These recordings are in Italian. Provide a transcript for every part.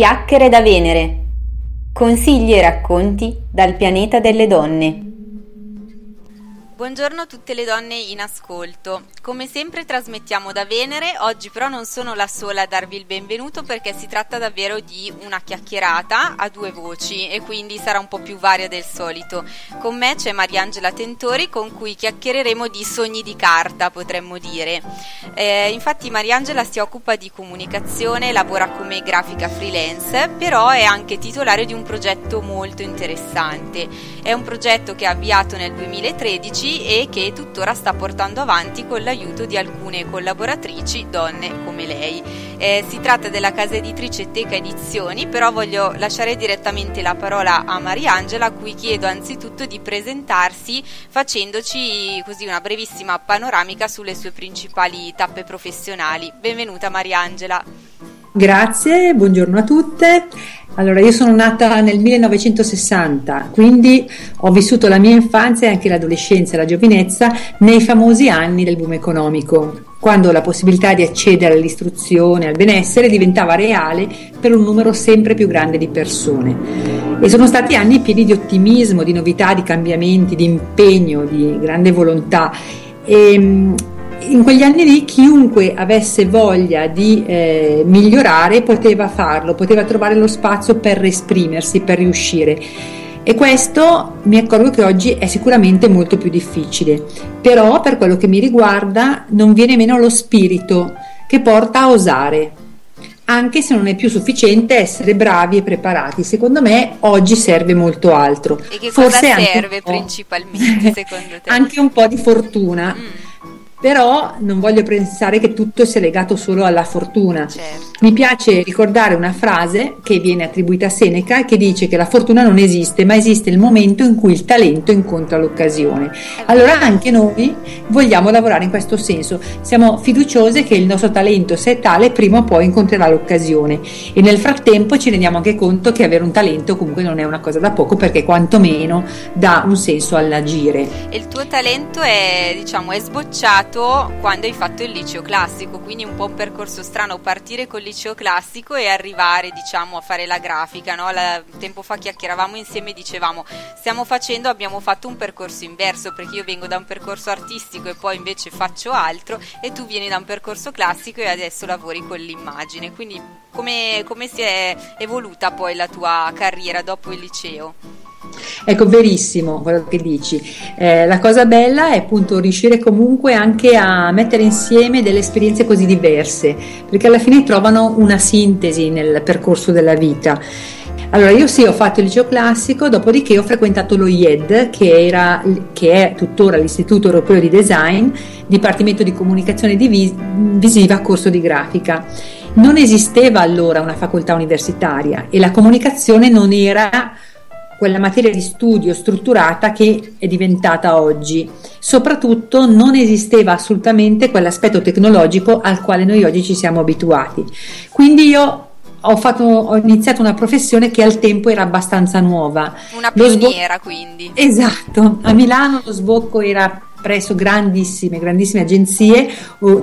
Chiacchiere da Venere. Consigli e racconti dal pianeta delle donne. Buongiorno a tutte le donne in ascolto. Come sempre trasmettiamo da Venere, oggi però non sono la sola a darvi il benvenuto perché si tratta davvero di una chiacchierata a due voci e quindi sarà un po' più varia del solito. Con me c'è Mariangela Tentori con cui chiacchiereremo di sogni di carta, potremmo dire. Infatti Mariangela si occupa di comunicazione, lavora come grafica freelance, però è anche titolare di un progetto molto interessante. È un progetto che ha avviato nel 2013 e che tuttora sta portando avanti con l'aiuto di alcune collaboratrici donne come lei. Si tratta della casa editrice TEKA Edizioni, però voglio lasciare direttamente la parola a Mariangela, a cui chiedo anzitutto di presentarsi facendoci così una brevissima panoramica sulle sue principali tappe professionali. Benvenuta Mariangela. Grazie, buongiorno a tutte. Allora, io sono nata nel 1960, quindi ho vissuto la mia infanzia e anche l'adolescenza e la giovinezza nei famosi anni del boom economico, quando la possibilità di accedere all'istruzione e al benessere diventava reale per un numero sempre più grande di persone. E sono stati anni pieni di ottimismo, di novità, di cambiamenti, di impegno, di grande volontà. In quegli anni lì chiunque avesse voglia di migliorare poteva farlo, poteva trovare lo spazio per esprimersi, per riuscire. E questo mi accorgo che oggi è sicuramente molto più difficile, però per quello che mi riguarda non viene meno lo spirito che porta a osare, anche se non è più sufficiente essere bravi e preparati. Secondo me oggi serve molto altro. E che forse cosa serve principalmente secondo te? Anche un po' di fortuna. Però non voglio pensare che tutto sia legato solo alla fortuna. Certo. Mi piace ricordare una frase che viene attribuita a Seneca, che dice che la fortuna non esiste, ma esiste il momento in cui il talento incontra l'occasione. Allora anche noi vogliamo lavorare in questo senso. Siamo fiduciose che il nostro talento, se è tale, prima o poi incontrerà l'occasione. E nel frattempo ci rendiamo anche conto che avere un talento comunque non è una cosa da poco, perché quantomeno dà un senso all'agire. E il tuo talento è, diciamo, è sbocciato quando hai fatto il liceo classico, quindi un po' un percorso strano partire col liceo classico e arrivare, diciamo, a fare la grafica, no? Tempo fa chiacchieravamo insieme e dicevamo abbiamo fatto un percorso inverso, perché io vengo da un percorso artistico e poi invece faccio altro e tu vieni da un percorso classico e adesso lavori con l'immagine. Quindi come si è evoluta poi la tua carriera dopo il liceo? Ecco, verissimo quello che dici. La cosa bella è appunto riuscire comunque anche a mettere insieme delle esperienze così diverse, perché alla fine trovano una sintesi nel percorso della vita. Allora, io sì, ho fatto il liceo classico, dopodiché ho frequentato lo IED, che è tuttora l'Istituto Europeo di Design, Dipartimento di Comunicazione Visiva, corso di grafica. Non esisteva allora una facoltà universitaria e la comunicazione non era quella materia di studio strutturata che è diventata oggi. Soprattutto non esisteva assolutamente quell'aspetto tecnologico al quale noi oggi ci siamo abituati. Quindi io ho iniziato una professione che al tempo era abbastanza nuova. Una pioniera, quindi. Esatto. A Milano lo sbocco era presso grandissime agenzie,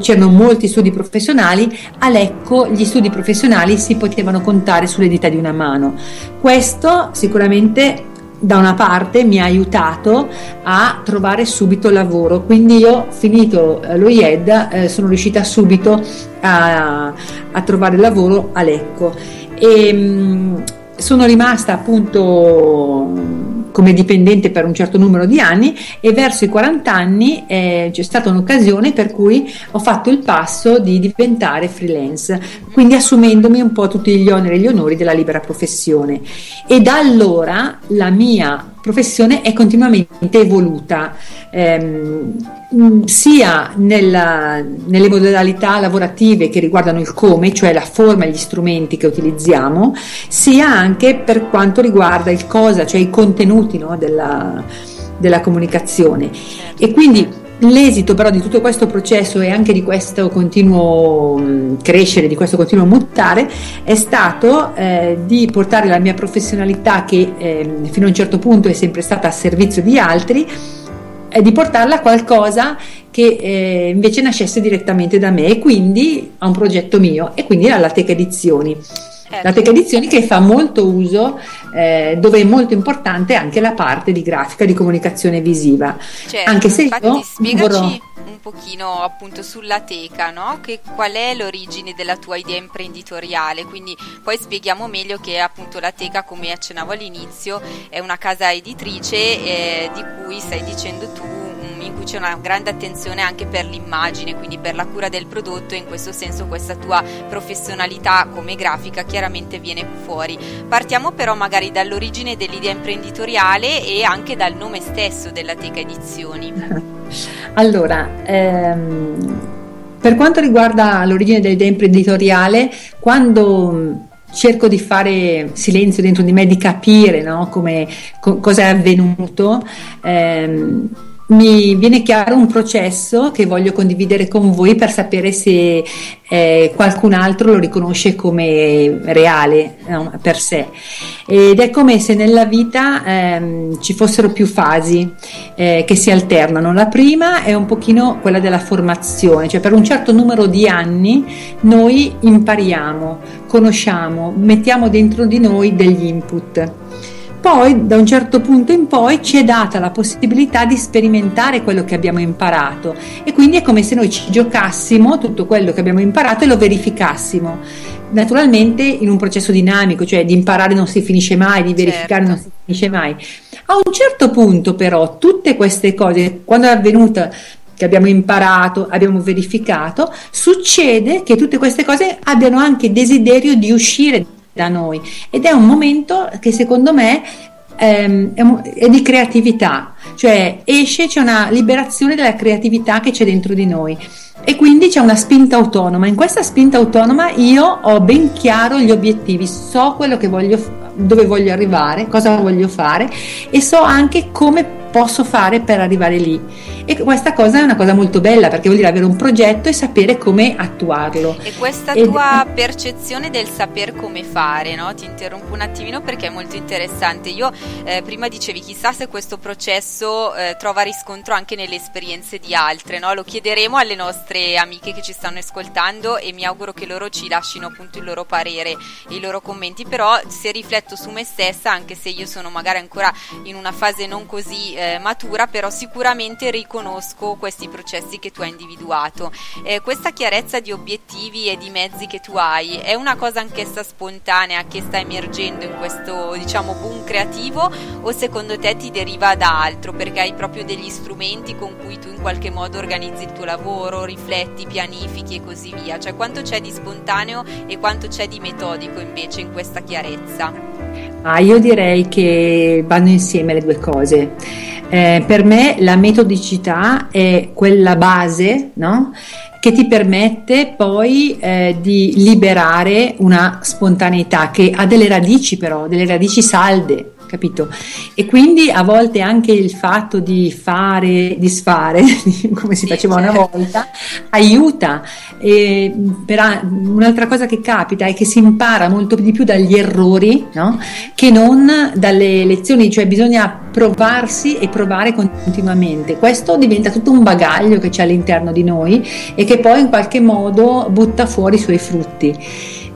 c'erano molti studi professionali. A Lecco gli studi professionali si potevano contare sulle dita di una mano. Questo sicuramente da una parte mi ha aiutato a trovare subito lavoro, quindi io finito lo IED sono riuscita subito a trovare lavoro a Lecco e sono rimasta appunto come dipendente per un certo numero di anni e verso i 40 anni c'è stata un'occasione per cui ho fatto il passo di diventare freelance, quindi assumendomi un po' tutti gli oneri e gli onori della libera professione. E da allora la mia professione è continuamente evoluta, sia nelle modalità lavorative che riguardano il come, cioè la forma e gli strumenti che utilizziamo, sia anche per quanto riguarda il cosa, cioè i contenuti, no, della comunicazione. E quindi l'esito però di tutto questo processo e anche di questo continuo crescere, di questo continuo mutare, è stato di portare la mia professionalità, che fino a un certo punto è sempre stata a servizio di altri, di portarla a qualcosa che invece nascesse direttamente da me, e quindi a un progetto mio, e quindi alla TEKA Edizioni. La TEKA Edizioni che fa molto uso, dove è molto importante anche la parte di grafica, di comunicazione visiva. Cioè, anche se io spiegaci un pochino appunto sulla TEKA, no? Che qual è l'origine della tua idea imprenditoriale, quindi poi spieghiamo meglio che appunto la TEKA, come accennavo all'inizio, è una casa editrice di cui stai dicendo tu, in cui c'è una grande attenzione anche per l'immagine, quindi per la cura del prodotto, e in questo senso questa tua professionalità come grafica chiaramente viene fuori. Partiamo però magari dall'origine dell'idea imprenditoriale e anche dal nome stesso della TEKA Edizioni. Allora, per quanto riguarda l'origine dell'idea imprenditoriale, quando cerco di fare silenzio dentro di me, di capire, no, come cosa è avvenuto, mi viene chiaro un processo che voglio condividere con voi per sapere se qualcun altro lo riconosce come reale, no, per sé. Ed è come se nella vita ci fossero più fasi che si alternano. La prima è un pochino quella della formazione, cioè per un certo numero di anni noi impariamo, conosciamo, mettiamo dentro di noi degli input. Poi da un certo punto in poi ci è data la possibilità di sperimentare quello che abbiamo imparato, e quindi è come se noi ci giocassimo tutto quello che abbiamo imparato e lo verificassimo, naturalmente in un processo dinamico, cioè di imparare non si finisce mai, di verificare non si finisce mai. A un certo punto però tutte queste cose, quando è avvenuta che abbiamo imparato, abbiamo verificato, succede che tutte queste cose abbiano anche desiderio di uscire da noi, ed è un momento che secondo me è di creatività, cioè esce, c'è una liberazione della creatività che c'è dentro di noi, e quindi c'è una spinta autonoma. In questa spinta autonoma io ho ben chiaro gli obiettivi, so quello che voglio, dove voglio arrivare, cosa voglio fare, e so anche come posso fare per arrivare lì, e questa cosa è una cosa molto bella, perché vuol dire avere un progetto e sapere come attuarlo. E questa tua percezione del saper come fare, no? Ti interrompo un attimino perché è molto interessante. Io prima dicevi chissà se questo processo trova riscontro anche nelle esperienze di altre, no? Lo chiederemo alle nostre amiche che ci stanno ascoltando, e mi auguro che loro ci lascino appunto il loro parere e i loro commenti. Però se rifletto su me stessa, anche se io sono magari ancora in una fase non così matura, però sicuramente riconosco questi processi che tu hai individuato. Questa chiarezza di obiettivi e di mezzi che tu hai è una cosa anch'essa spontanea che sta emergendo in questo, diciamo, boom creativo, o secondo te ti deriva da altro, perché hai proprio degli strumenti con cui tu in qualche modo organizzi il tuo lavoro, rifletti, pianifichi e così via? Cioè, quanto c'è di spontaneo e quanto c'è di metodico invece in questa chiarezza? Ah, io direi che vanno insieme le due cose. Per me la metodicità è quella base, no? Che ti permette poi di liberare una spontaneità che ha delle radici, però delle radici salde, capito? E quindi a volte anche il fatto di fare, disfare, come si faceva una volta, aiuta. E un'altra cosa che capita è che si impara molto di più dagli errori, no? Che non dalle lezioni, cioè bisogna provarsi e provare continuamente. Questo diventa tutto un bagaglio che c'è all'interno di noi e che poi in qualche modo butta fuori i suoi frutti.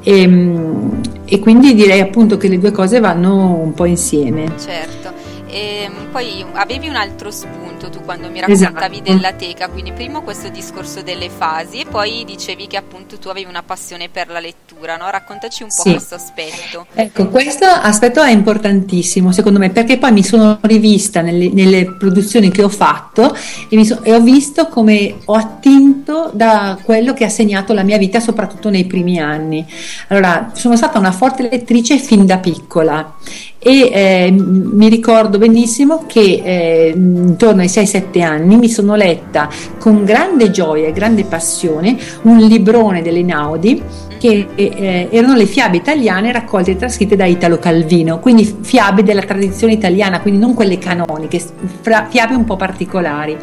E quindi direi appunto che le due cose vanno un po' insieme. Certo. E poi avevi un altro spunto tu quando mi raccontavi della TEKA, quindi prima questo discorso delle fasi, e poi dicevi che appunto tu avevi una passione per la lettura, no? Raccontaci un po' questo aspetto. Ecco, questo aspetto è importantissimo secondo me, perché poi mi sono rivista nelle produzioni che ho fatto e ho visto come ho attinto da quello che ha segnato la mia vita, soprattutto nei primi anni. Allora, sono stata una forte lettrice fin da piccola, e mi ricordo benissimo che intorno ai 6-7 anni mi sono letta con grande gioia e grande passione un librone dell'Einaudi che erano le fiabe italiane raccolte e trascritte da Italo Calvino, quindi fiabe della tradizione italiana, quindi non quelle canoniche, fiabe un po' particolari.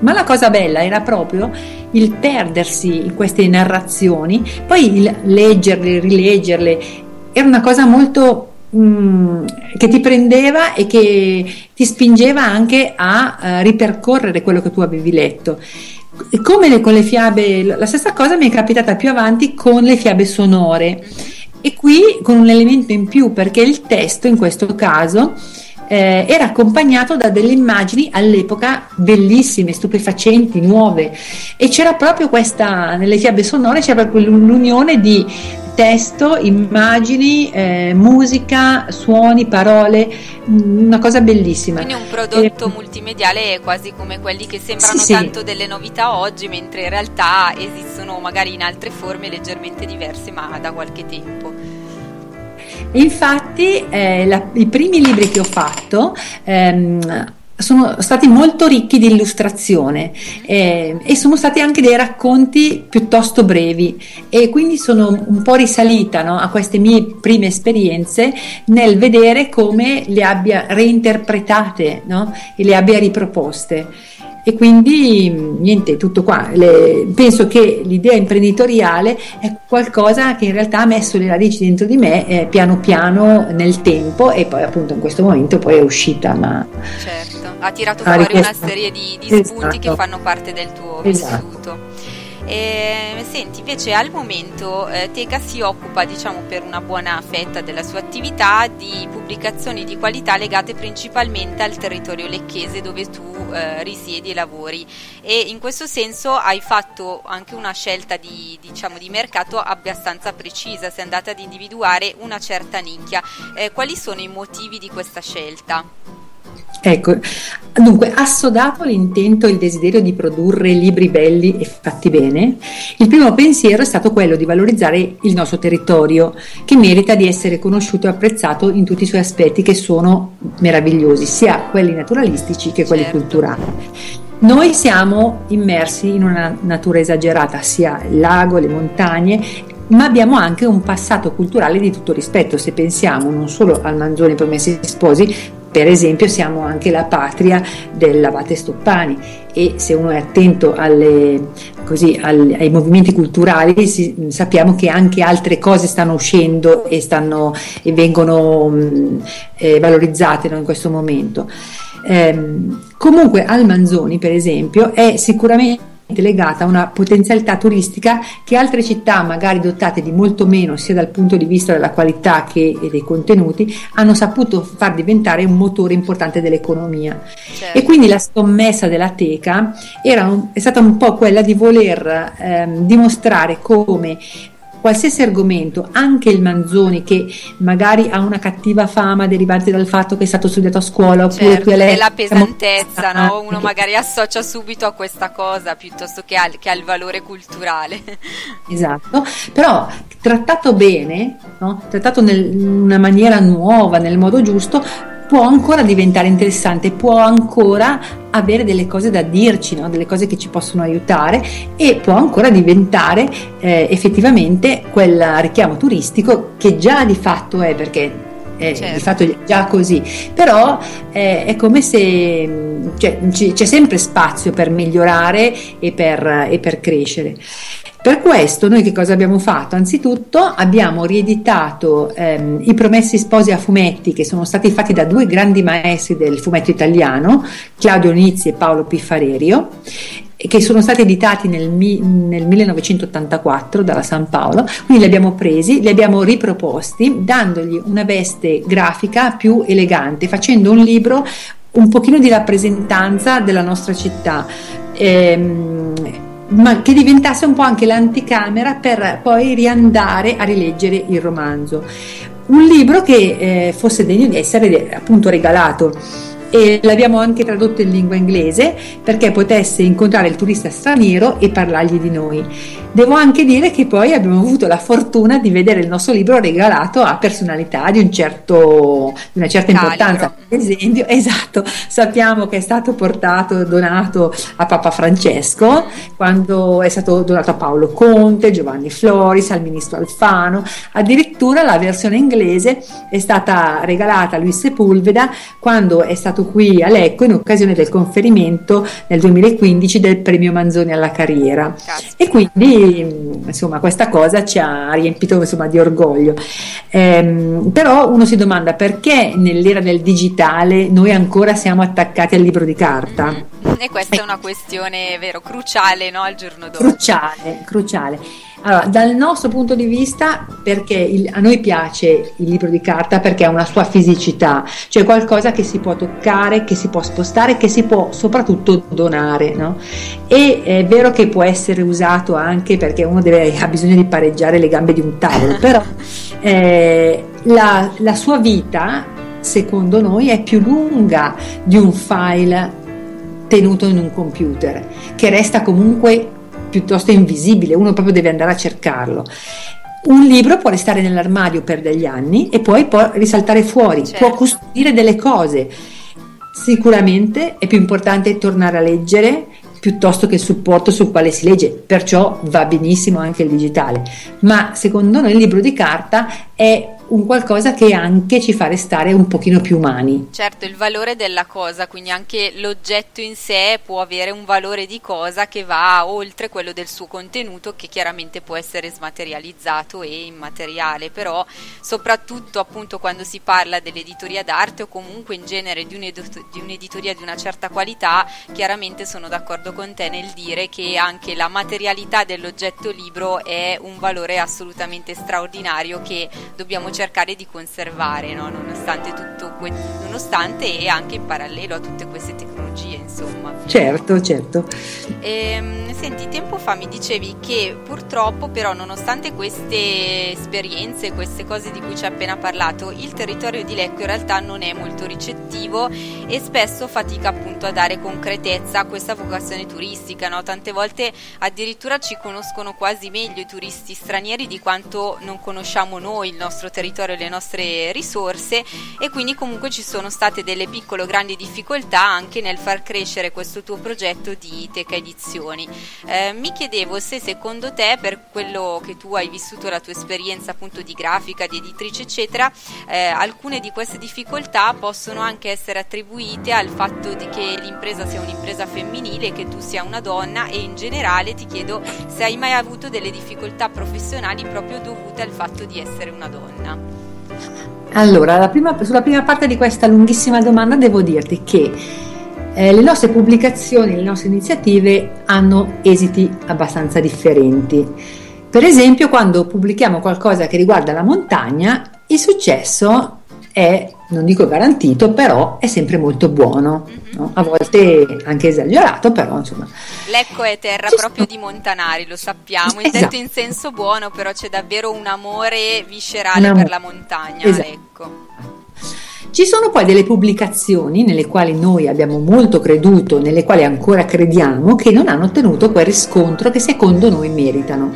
Ma la cosa bella era proprio il perdersi in queste narrazioni, poi il leggerle, rileggerle, era una cosa molto che ti prendeva e che ti spingeva anche a ripercorrere quello che tu avevi letto. Come con le fiabe, la stessa cosa mi è capitata più avanti con le fiabe sonore, e qui con un elemento in più, perché il testo in questo caso era accompagnato da delle immagini all'epoca bellissime, stupefacenti, nuove, e c'era proprio questa, nelle fiabe sonore c'era proprio l'unione di testo, immagini, musica, suoni, parole, una cosa bellissima. Quindi un prodotto multimediale quasi come quelli che sembrano tanto delle novità oggi, mentre in realtà esistono magari in altre forme leggermente diverse, ma da qualche tempo. Infatti i primi libri che ho fatto sono stati molto ricchi di illustrazione e sono stati anche dei racconti piuttosto brevi, e quindi sono un po' risalita, no, a queste mie prime esperienze nel vedere come le abbia reinterpretate, no, e le abbia riproposte. E quindi niente, tutto qua. Penso che l'idea imprenditoriale è qualcosa che in realtà ha messo le radici dentro di me piano piano nel tempo, e poi appunto in questo momento poi è uscita. Ma certo, ha tirato fuori una serie di spunti che fanno parte del tuo vissuto. Senti, invece al momento TEKA si occupa, diciamo, per una buona fetta della sua attività di pubblicazioni di qualità legate principalmente al territorio lecchese, dove tu risiedi e lavori, e in questo senso hai fatto anche una scelta di mercato abbastanza precisa, sei andata ad individuare una certa nicchia. Quali sono i motivi di questa scelta? Ecco, dunque, assodato l'intento e il desiderio di produrre libri belli e fatti bene, il primo pensiero è stato quello di valorizzare il nostro territorio, che merita di essere conosciuto e apprezzato in tutti i suoi aspetti, che sono meravigliosi, sia quelli naturalistici che quelli culturali. Noi siamo immersi in una natura esagerata, sia il lago, le montagne, ma abbiamo anche un passato culturale di tutto rispetto. Se pensiamo non solo al Manzoni Promessi Sposi, per esempio, siamo anche la patria dell'Abate Stoppani, e se uno è attento ai movimenti culturali sappiamo che anche altre cose stanno uscendo e vengono valorizzate, no, in questo momento. Comunque al Manzoni, per esempio, è sicuramente legata a una potenzialità turistica che altre città, magari dotate di molto meno sia dal punto di vista della qualità che dei contenuti, hanno saputo far diventare un motore importante dell'economia. Certo. E quindi la scommessa della TEKA è stata un po' quella di voler dimostrare come qualsiasi argomento, anche il Manzoni, che magari ha una cattiva fama derivante dal fatto che è stato studiato a scuola, oppure certo, è la pesantezza, no? Uno magari associa subito a questa cosa piuttosto che al valore culturale. Esatto, però trattato bene, no? Trattato in una maniera nuova, nel modo giusto, può ancora diventare interessante, può ancora avere delle cose da dirci, no? Delle cose che ci possono aiutare, e può ancora diventare effettivamente quel richiamo turistico che già di fatto è, perché certo. Di fatto è già così, però è come se c'è sempre spazio per migliorare e per crescere. Per questo noi che cosa abbiamo fatto? Anzitutto abbiamo rieditato i Promessi Sposi a fumetti, che sono stati fatti da due grandi maestri del fumetto italiano, Claudio Nizzi e Paolo Piffarerio, che sono stati editati nel 1984 dalla San Paolo. Quindi li abbiamo presi, li abbiamo riproposti, dandogli una veste grafica più elegante, facendo un libro un pochino di rappresentanza della nostra città, ma che diventasse un po' anche l'anticamera per poi riandare a rileggere il romanzo. Un libro che fosse degno di essere appunto regalato, e l'abbiamo anche tradotto in lingua inglese perché potesse incontrare il turista straniero e parlargli di noi. Devo anche dire che poi abbiamo avuto la fortuna di vedere il nostro libro regalato a personalità di una certa importanza. Per esempio, esatto, sappiamo che è stato donato a Papa Francesco, quando è stato donato a Paolo Conte, Giovanni Floris, al ministro Alfano. Addirittura la versione inglese è stata regalata a Luis Sepúlveda quando è stato qui a Lecco in occasione del conferimento nel 2015 del premio Manzoni alla carriera. E quindi insomma questa cosa ci ha riempito di orgoglio, però uno si domanda perché nell'era del digitale noi ancora siamo attaccati al libro di carta, e questa è una questione, è vero, cruciale, no, al giorno d'oggi. cruciale Allora, dal nostro punto di vista, perché a noi piace il libro di carta perché ha una sua fisicità, cioè qualcosa che si può toccare, che si può spostare, che si può soprattutto donare, no? E è vero che può essere usato anche perché uno ha bisogno di pareggiare le gambe di un tavolo, però la sua vita, secondo noi, è più lunga di un file tenuto in un computer, che resta comunque piuttosto invisibile, uno proprio deve andare a cercarlo. Un libro può restare nell'armadio per degli anni e poi può risaltare fuori, certo. Può custodire delle cose. Sicuramente è più importante tornare a leggere piuttosto che il supporto sul quale si legge, perciò va benissimo anche il digitale, ma secondo noi il libro di carta è un qualcosa che anche ci fa restare un pochino più umani. Certo, il valore della cosa, quindi anche l'oggetto in sé può avere un valore di cosa che va oltre quello del suo contenuto, che chiaramente può essere smaterializzato e immateriale, però soprattutto appunto quando si parla dell'editoria d'arte o comunque in genere di un'editoria di una certa qualità, chiaramente sono d'accordo con te nel dire che anche la materialità dell'oggetto libro è un valore assolutamente straordinario che dobbiamo cercare di conservare, no? nonostante e anche in parallelo a tutte queste tecnologie, insomma. Certo. Senti, tempo fa mi dicevi che purtroppo però, nonostante queste esperienze, queste cose di cui ci hai appena parlato, il territorio di Lecco in realtà non è molto ricettivo e spesso fatica appunto a dare concretezza a questa vocazione turistica, no? Tante volte addirittura ci conoscono quasi meglio i turisti stranieri di quanto non conosciamo noi il nostro territorio e le nostre risorse, e quindi comunque ci sono state delle piccole o grandi difficoltà anche nel far crescere questo tuo progetto di TEKA Edizioni. Mi chiedevo se secondo te, per quello che tu hai vissuto, la tua esperienza appunto di grafica, di editrice eccetera, alcune di queste difficoltà possono anche essere attribuite al fatto di che l'impresa sia un'impresa femminile, che tu sia una donna, e in generale ti chiedo se hai mai avuto delle difficoltà professionali proprio dovute al fatto di essere una donna. Allora, sulla prima parte di questa lunghissima domanda devo dirti che le nostre pubblicazioni, le nostre iniziative hanno esiti abbastanza differenti. Per esempio, quando pubblichiamo qualcosa che riguarda la montagna, il successo è, non dico garantito, però è sempre molto buono, no? A volte anche esagerato, però insomma. Lecco è terra proprio di montanari, lo sappiamo, esatto. Detto in senso buono, però c'è davvero un amore viscerale per la montagna, esatto. Lecco. Ci sono poi delle pubblicazioni nelle quali noi abbiamo molto creduto, nelle quali ancora crediamo, che non hanno ottenuto quel riscontro che secondo noi meritano.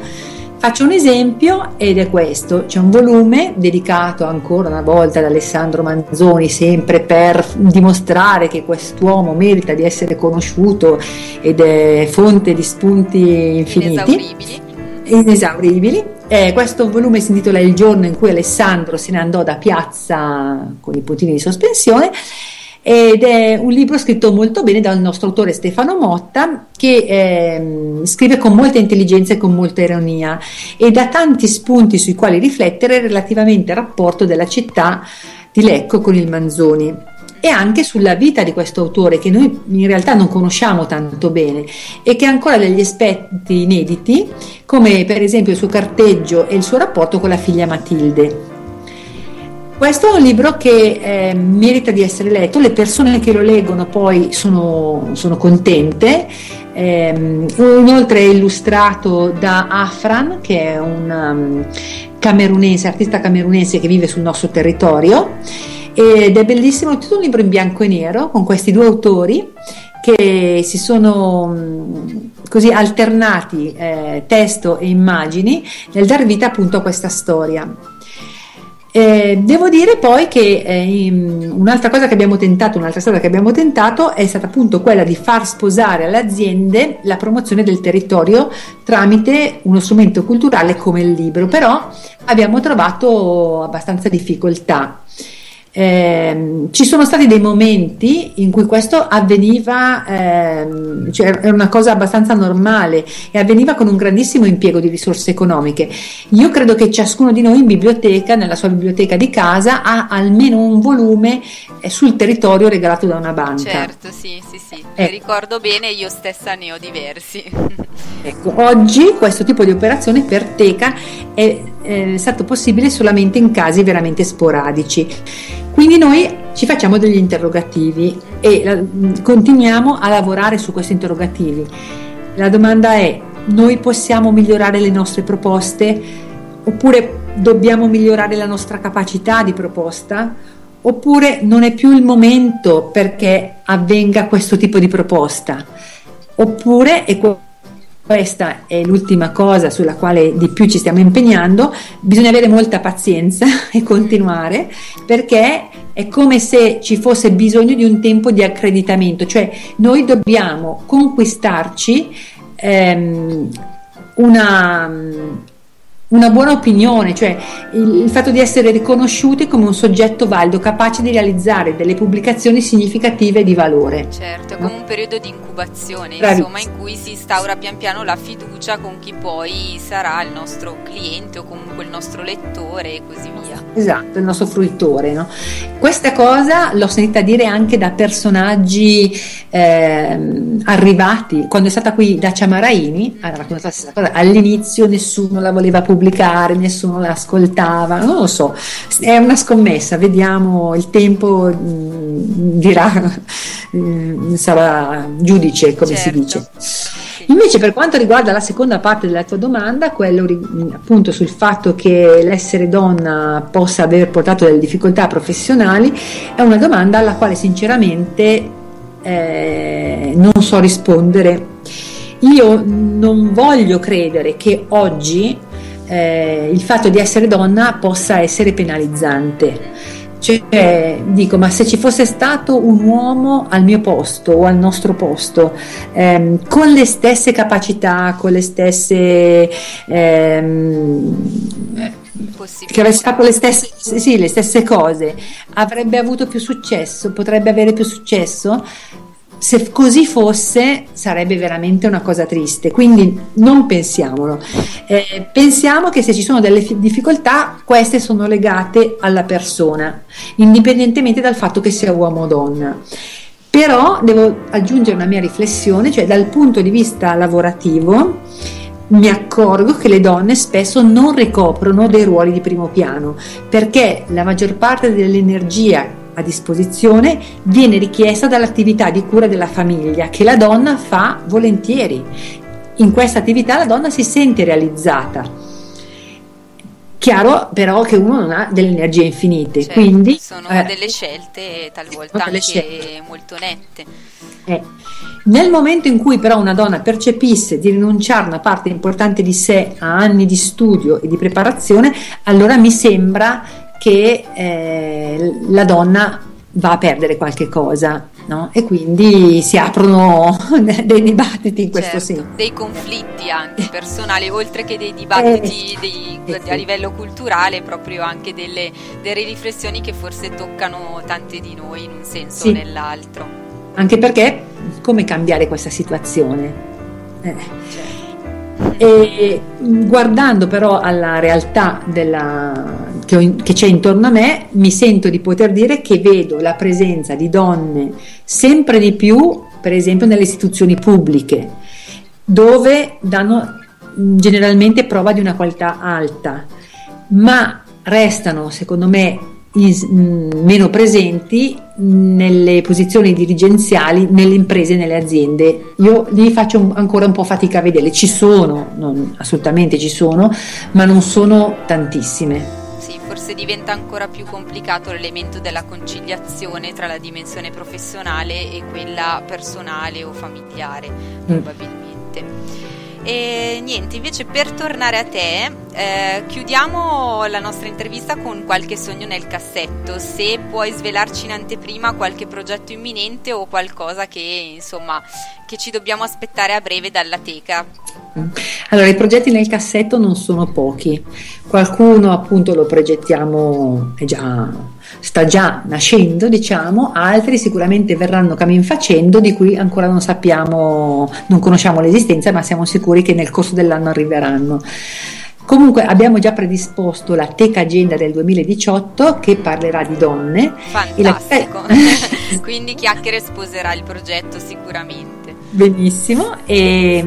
Faccio un esempio ed è questo: c'è un volume dedicato ancora una volta ad Alessandro Manzoni, sempre per dimostrare che quest'uomo merita di essere conosciuto ed è fonte di spunti infiniti, inesauribili. Questo volume si intitola Il giorno in cui Alessandro se ne andò da piazza con i puntini di sospensione, ed è un libro scritto molto bene dal nostro autore Stefano Motta, che scrive con molta intelligenza e con molta ironia, e dà tanti spunti sui quali riflettere relativamente al rapporto della città di Lecco con il Manzoni, e anche sulla vita di questo autore che noi in realtà non conosciamo tanto bene e che ha ancora degli aspetti inediti, come per esempio il suo carteggio e il suo rapporto con la figlia Matilde. Questo è un libro che merita di essere letto, le persone che lo leggono poi sono contente. Inoltre è illustrato da Afran, che è un artista camerunese che vive sul nostro territorio, ed è bellissimo, è tutto un libro in bianco e nero con questi due autori che si sono così alternati testo e immagini nel dar vita appunto a questa storia. Devo dire poi che un'altra strada che abbiamo tentato è stata appunto quella di far sposare alle aziende la promozione del territorio tramite uno strumento culturale come il libro, però abbiamo trovato abbastanza difficoltà. Ci sono stati dei momenti in cui questo avveniva, cioè era una cosa abbastanza normale e avveniva con un grandissimo impiego di risorse economiche. Io credo che ciascuno di noi in biblioteca, nella sua biblioteca di casa, ha almeno un volume sul territorio regalato da una banca. Certo, sì, sì, sì, ricordo bene, io stessa ne ho diversi. Ecco, oggi questo tipo di operazione per TEKA è stato possibile solamente in casi veramente sporadici. Quindi noi ci facciamo degli interrogativi e continuiamo a lavorare su questi interrogativi. La domanda è: noi possiamo migliorare le nostre proposte? Oppure dobbiamo migliorare la nostra capacità di proposta? Oppure non è più il momento perché avvenga questo tipo di proposta? Oppure, e questa è l'ultima cosa sulla quale di più ci stiamo impegnando, bisogna avere molta pazienza e continuare, perché è come se ci fosse bisogno di un tempo di accreditamento, cioè noi dobbiamo conquistarci una buona opinione, cioè il fatto di essere riconosciuti come un soggetto valido, capace di realizzare delle pubblicazioni significative di valore. Certo, no? Come un periodo di incubazione, insomma, in cui si instaura pian piano la fiducia con chi poi sarà il nostro cliente o comunque il nostro lettore e così via. Esatto, il nostro fruitore, no? Questa cosa l'ho sentita dire anche da personaggi arrivati. Quando è stata qui Dacia Maraini, ha raccontato la stessa cosa. All'inizio nessuno la voleva pubblicare, nessuno l'ascoltava, non lo so, è una scommessa, vediamo, il tempo dirà, sarà giudice, come certo. Si dice. Invece per quanto riguarda la seconda parte della tua domanda, quello appunto sul fatto che l'essere donna possa aver portato delle difficoltà professionali, è una domanda alla quale sinceramente non so rispondere. Io non voglio credere che oggi il fatto di essere donna possa essere penalizzante, cioè dico, ma se ci fosse stato un uomo al mio posto o al nostro posto con le stesse capacità, con le stesse che avesse fatto le stesse cose, avrebbe avuto più successo, potrebbe avere più successo? Se così fosse sarebbe veramente una cosa triste, quindi non pensiamolo. Pensiamo che se ci sono delle difficoltà, queste sono legate alla persona, indipendentemente dal fatto che sia uomo o donna. Però devo aggiungere una mia riflessione, cioè dal punto di vista lavorativo mi accorgo che le donne spesso non ricoprono dei ruoli di primo piano, perché la maggior parte dell'energia a disposizione viene richiesta dall'attività di cura della famiglia, che la donna fa volentieri. In questa attività la donna si sente realizzata. Chiaro però che uno non ha delle energie infinite, cioè, quindi sono delle scelte talvolta anche molto nette. Nel momento in cui però una donna percepisse di rinunciare a una parte importante di sé, a anni di studio e di preparazione, allora mi sembra che la donna va a perdere qualche cosa, no? E quindi si aprono dei dibattiti in questo senso, dei conflitti anche personali, oltre che dei dibattiti a livello culturale, proprio anche delle riflessioni che forse toccano tante di noi in un senso o nell'altro, anche perché come cambiare questa situazione? E guardando però alla realtà che c'è intorno a me, mi sento di poter dire che vedo la presenza di donne sempre di più, per esempio nelle istituzioni pubbliche, dove danno generalmente prova di una qualità alta, ma restano secondo me meno presenti nelle posizioni dirigenziali, nelle imprese, nelle aziende. Io li faccio ancora un po' fatica a vedere. Ci sono, assolutamente ci sono, ma non sono tantissime. Sì, forse diventa ancora più complicato l'elemento della conciliazione tra la dimensione professionale e quella personale o familiare, probabilmente. E niente, invece per tornare a te, chiudiamo la nostra intervista con qualche sogno nel cassetto. Se puoi svelarci in anteprima qualche progetto imminente o qualcosa che ci dobbiamo aspettare a breve dalla TEKA. Allora, i progetti nel cassetto non sono pochi. Qualcuno appunto lo progettiamo, è già sta già nascendo, diciamo, altri sicuramente verranno cammin facendo, di cui ancora non sappiamo, non conosciamo l'esistenza, ma siamo sicuri che nel corso dell'anno arriveranno. Comunque abbiamo già predisposto la TEKA Agenda del 2018 che parlerà di donne. Fantastico, quindi Chiacchiere sposerà il progetto sicuramente. Benissimo, e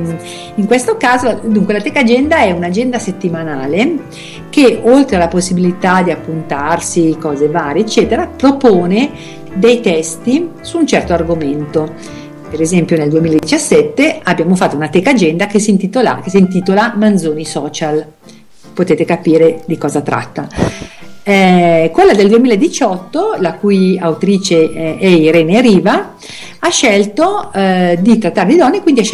in questo caso dunque la TEKA Agenda è un'agenda settimanale che, oltre alla possibilità di appuntarsi cose varie eccetera, propone dei testi su un certo argomento. Per esempio nel 2017 abbiamo fatto una TEKA Agenda che si intitola Manzoni Social, potete capire di cosa tratta. Quella del 2018, la cui autrice è Irene Riva, ha scelto di trattare di donne, quindi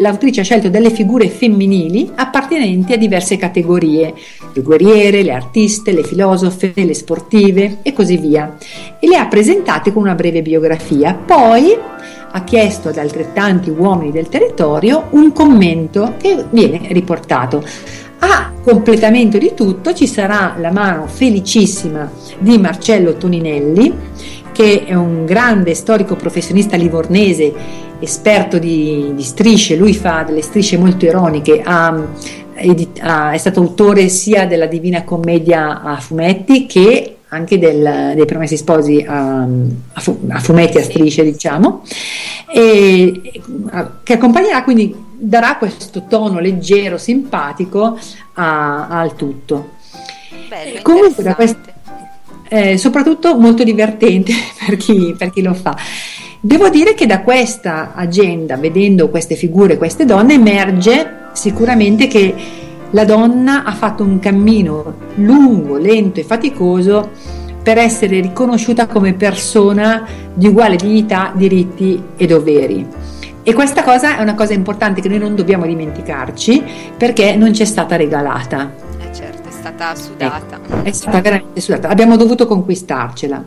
l'autrice ha scelto delle figure femminili appartenenti a diverse categorie: le guerriere, le artiste, le filosofe, le sportive e così via, e le ha presentate con una breve biografia. Poi ha chiesto ad altrettanti uomini del territorio un commento che viene riportato. A completamento di tutto ci sarà la mano felicissima di Marcello Toninelli, che è un grande storico professionista livornese, esperto di strisce. Lui fa delle strisce molto ironiche, è stato autore sia della Divina Commedia a fumetti che anche dei Promessi Sposi a fumetti, a strisce diciamo, che accompagnerà, quindi darà questo tono leggero, simpatico al tutto. Bello, comunque da questo soprattutto molto divertente per chi lo fa. Devo dire che da questa agenda, vedendo queste figure, queste donne, emerge sicuramente che la donna ha fatto un cammino lungo, lento e faticoso per essere riconosciuta come persona di uguale dignità, diritti e doveri. E questa cosa è una cosa importante che noi non dobbiamo dimenticarci, perché non ci è stata regalata. Certo, è stata sudata. È stata veramente sudata, abbiamo dovuto conquistarcela.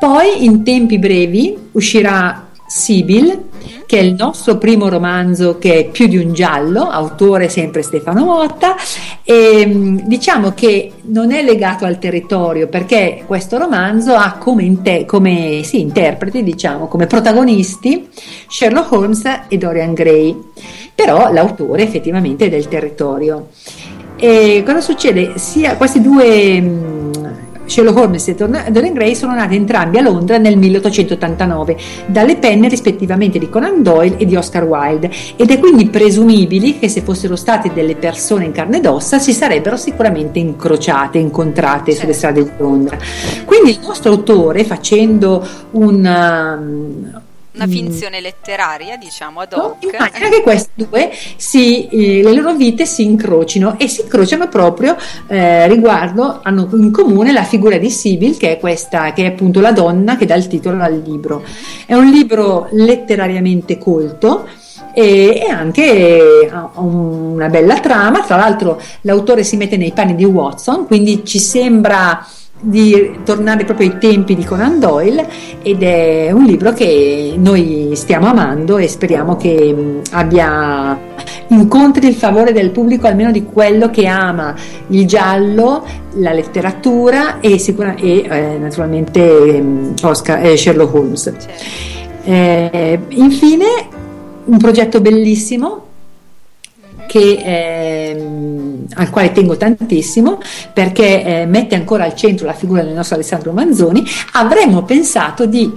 Poi in tempi brevi uscirà Sibyl, che è il nostro primo romanzo, che è più di un giallo, autore sempre Stefano Motta, e diciamo che non è legato al territorio, perché questo romanzo ha come interpreti, diciamo come protagonisti, Sherlock Holmes e Dorian Gray, però l'autore effettivamente è del territorio. E cosa succede? Sia questi due, Sherlock Holmes e Dorian Gray, sono nati entrambi a Londra nel 1889 dalle penne rispettivamente di Conan Doyle e di Oscar Wilde, ed è quindi presumibile che, se fossero state delle persone in carne ed ossa, si sarebbero sicuramente incontrate sulle strade di Londra. Quindi il nostro autore, facendo una finzione letteraria, diciamo ad hoc, immagina che queste due le loro vite si incrociano proprio riguardo, hanno in comune la figura di Sibyl, che è appunto la donna che dà il titolo al libro. È un libro letterariamente colto e anche una bella trama. Tra l'altro l'autore si mette nei panni di Watson, quindi ci sembra di tornare proprio ai tempi di Conan Doyle, ed è un libro che noi stiamo amando e speriamo che incontri il favore del pubblico, almeno di quello che ama il giallo, la letteratura e naturalmente Sherlock Holmes. Infine un progetto bellissimo al quale tengo tantissimo, perché mette ancora al centro la figura del nostro Alessandro Manzoni. Avremmo pensato ci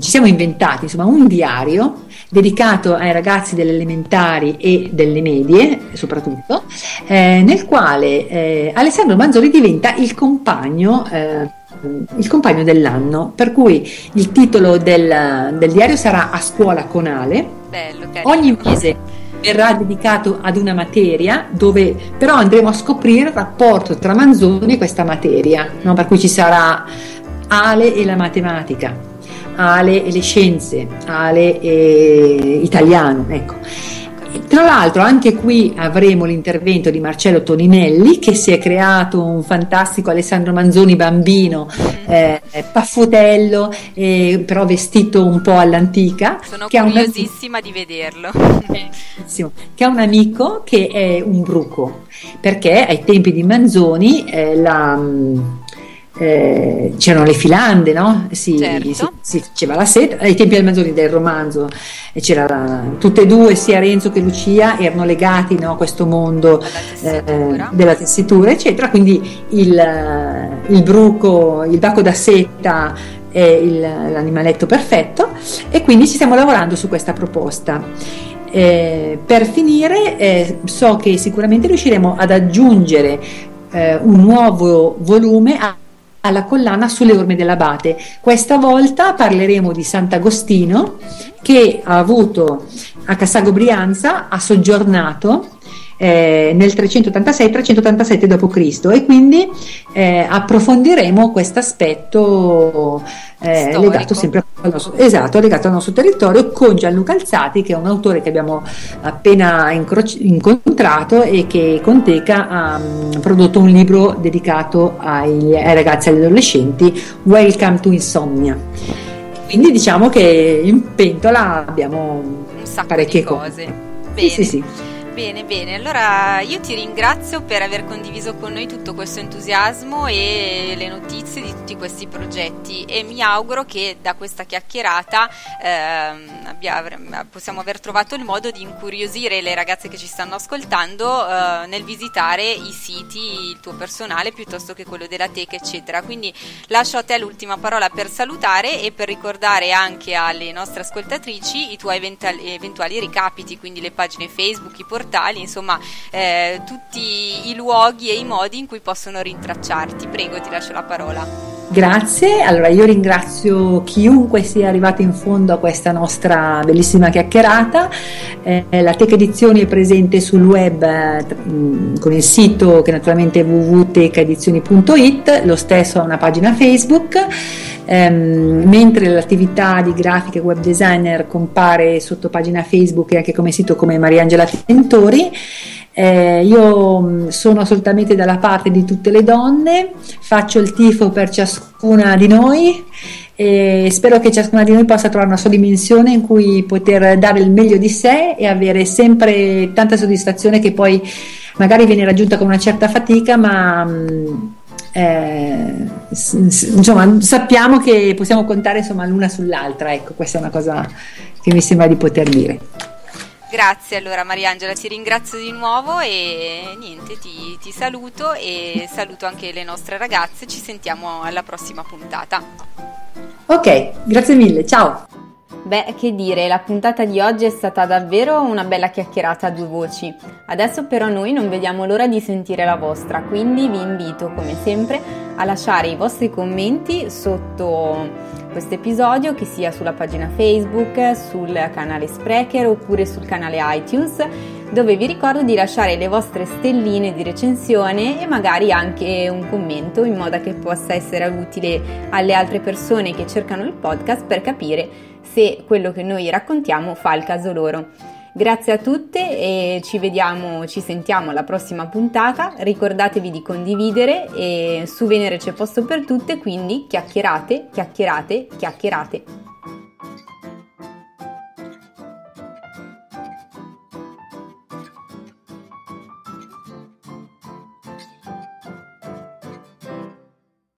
siamo inventati un diario dedicato ai ragazzi delle elementari e delle medie soprattutto, nel quale Alessandro Manzoni diventa il compagno dell'anno, per cui il titolo del diario sarà A Scuola con Ale. Bello, ogni mese verrà dedicato ad una materia, dove però andremo a scoprire il rapporto tra Manzoni e questa materia, no? Per cui ci sarà Ale e la matematica, Ale e le scienze, Ale e italiano, ecco. Tra l'altro anche qui avremo l'intervento di Marcello Toninelli, che si è creato un fantastico Alessandro Manzoni bambino, paffotello, però vestito un po' all'antica. Sono curiosissima di vederlo. Che ha un amico che è un bruco, perché ai tempi di Manzoni c'erano le filande, no? Si faceva la seta ai tempi del Manzoni del romanzo, e c'era tutte e due, sia Renzo che Lucia erano legati, no, a questo mondo della tessitura eccetera, quindi il bruco, il baco da seta è l'animaletto perfetto, e quindi ci stiamo lavorando su questa proposta. Per finire so che sicuramente riusciremo ad aggiungere un nuovo volume alla collana sulle orme dell'abate. Questa volta parleremo di Sant'Agostino, che ha avuto a Cassago Brianza, ha soggiornato nel 386-387 d.C. e quindi approfondiremo questo aspetto legato sempre al nostro, legato al nostro territorio, con Gianluca Alzati, che è un autore che abbiamo appena incontrato e che con TEKA ha prodotto un libro dedicato ai ragazzi e agli adolescenti, Welcome to Insomnia. Quindi diciamo che in pentola abbiamo un sacco parecchie di cose. Bene. Sì. Bene, allora io ti ringrazio per aver condiviso con noi tutto questo entusiasmo e le notizie di tutti questi progetti, e mi auguro che da questa chiacchierata possiamo aver trovato il modo di incuriosire le ragazze che ci stanno ascoltando nel visitare i siti, il tuo personale piuttosto che quello della TEKA eccetera. Quindi lascio a te l'ultima parola per salutare e per ricordare anche alle nostre ascoltatrici i tuoi eventuali ricapiti, quindi le pagine Facebook, i portali, insomma tutti i luoghi e i modi in cui possono rintracciarti. Prego, ti lascio la parola. Grazie, allora io ringrazio chiunque sia arrivato in fondo a questa nostra bellissima chiacchierata. La TEKA Edizioni è presente sul web con il sito che naturalmente è www.tekaedizioni.it, lo stesso ha una pagina Facebook, mentre l'attività di grafica e web designer compare sotto pagina Facebook e anche come sito come Mariangela Tentori. Io sono assolutamente dalla parte di tutte le donne, faccio il tifo per ciascuna di noi e spero che ciascuna di noi possa trovare una sua dimensione in cui poter dare il meglio di sé e avere sempre tanta soddisfazione, che poi magari viene raggiunta con una certa fatica, ma insomma sappiamo che possiamo contare, insomma, l'una sull'altra, ecco, questa è una cosa che mi sembra di poter dire. Grazie, allora Mariangela, ti ringrazio di nuovo e niente, ti saluto e saluto anche le nostre ragazze, ci sentiamo alla prossima puntata. Ok, grazie mille, ciao. Beh, che dire, la puntata di oggi è stata davvero una bella chiacchierata a due voci. Adesso però noi non vediamo l'ora di sentire la vostra, quindi vi invito come sempre a lasciare i vostri commenti sotto questo episodio, che sia sulla pagina Facebook, sul canale Spreaker oppure sul canale iTunes, dove vi ricordo di lasciare le vostre stelline di recensione e magari anche un commento, in modo che possa essere utile alle altre persone che cercano il podcast per capire se quello che noi raccontiamo fa il caso loro. Grazie a tutte e ci sentiamo alla prossima puntata. Ricordatevi di condividere e su Venere c'è posto per tutte, quindi chiacchierate, chiacchierate, chiacchierate.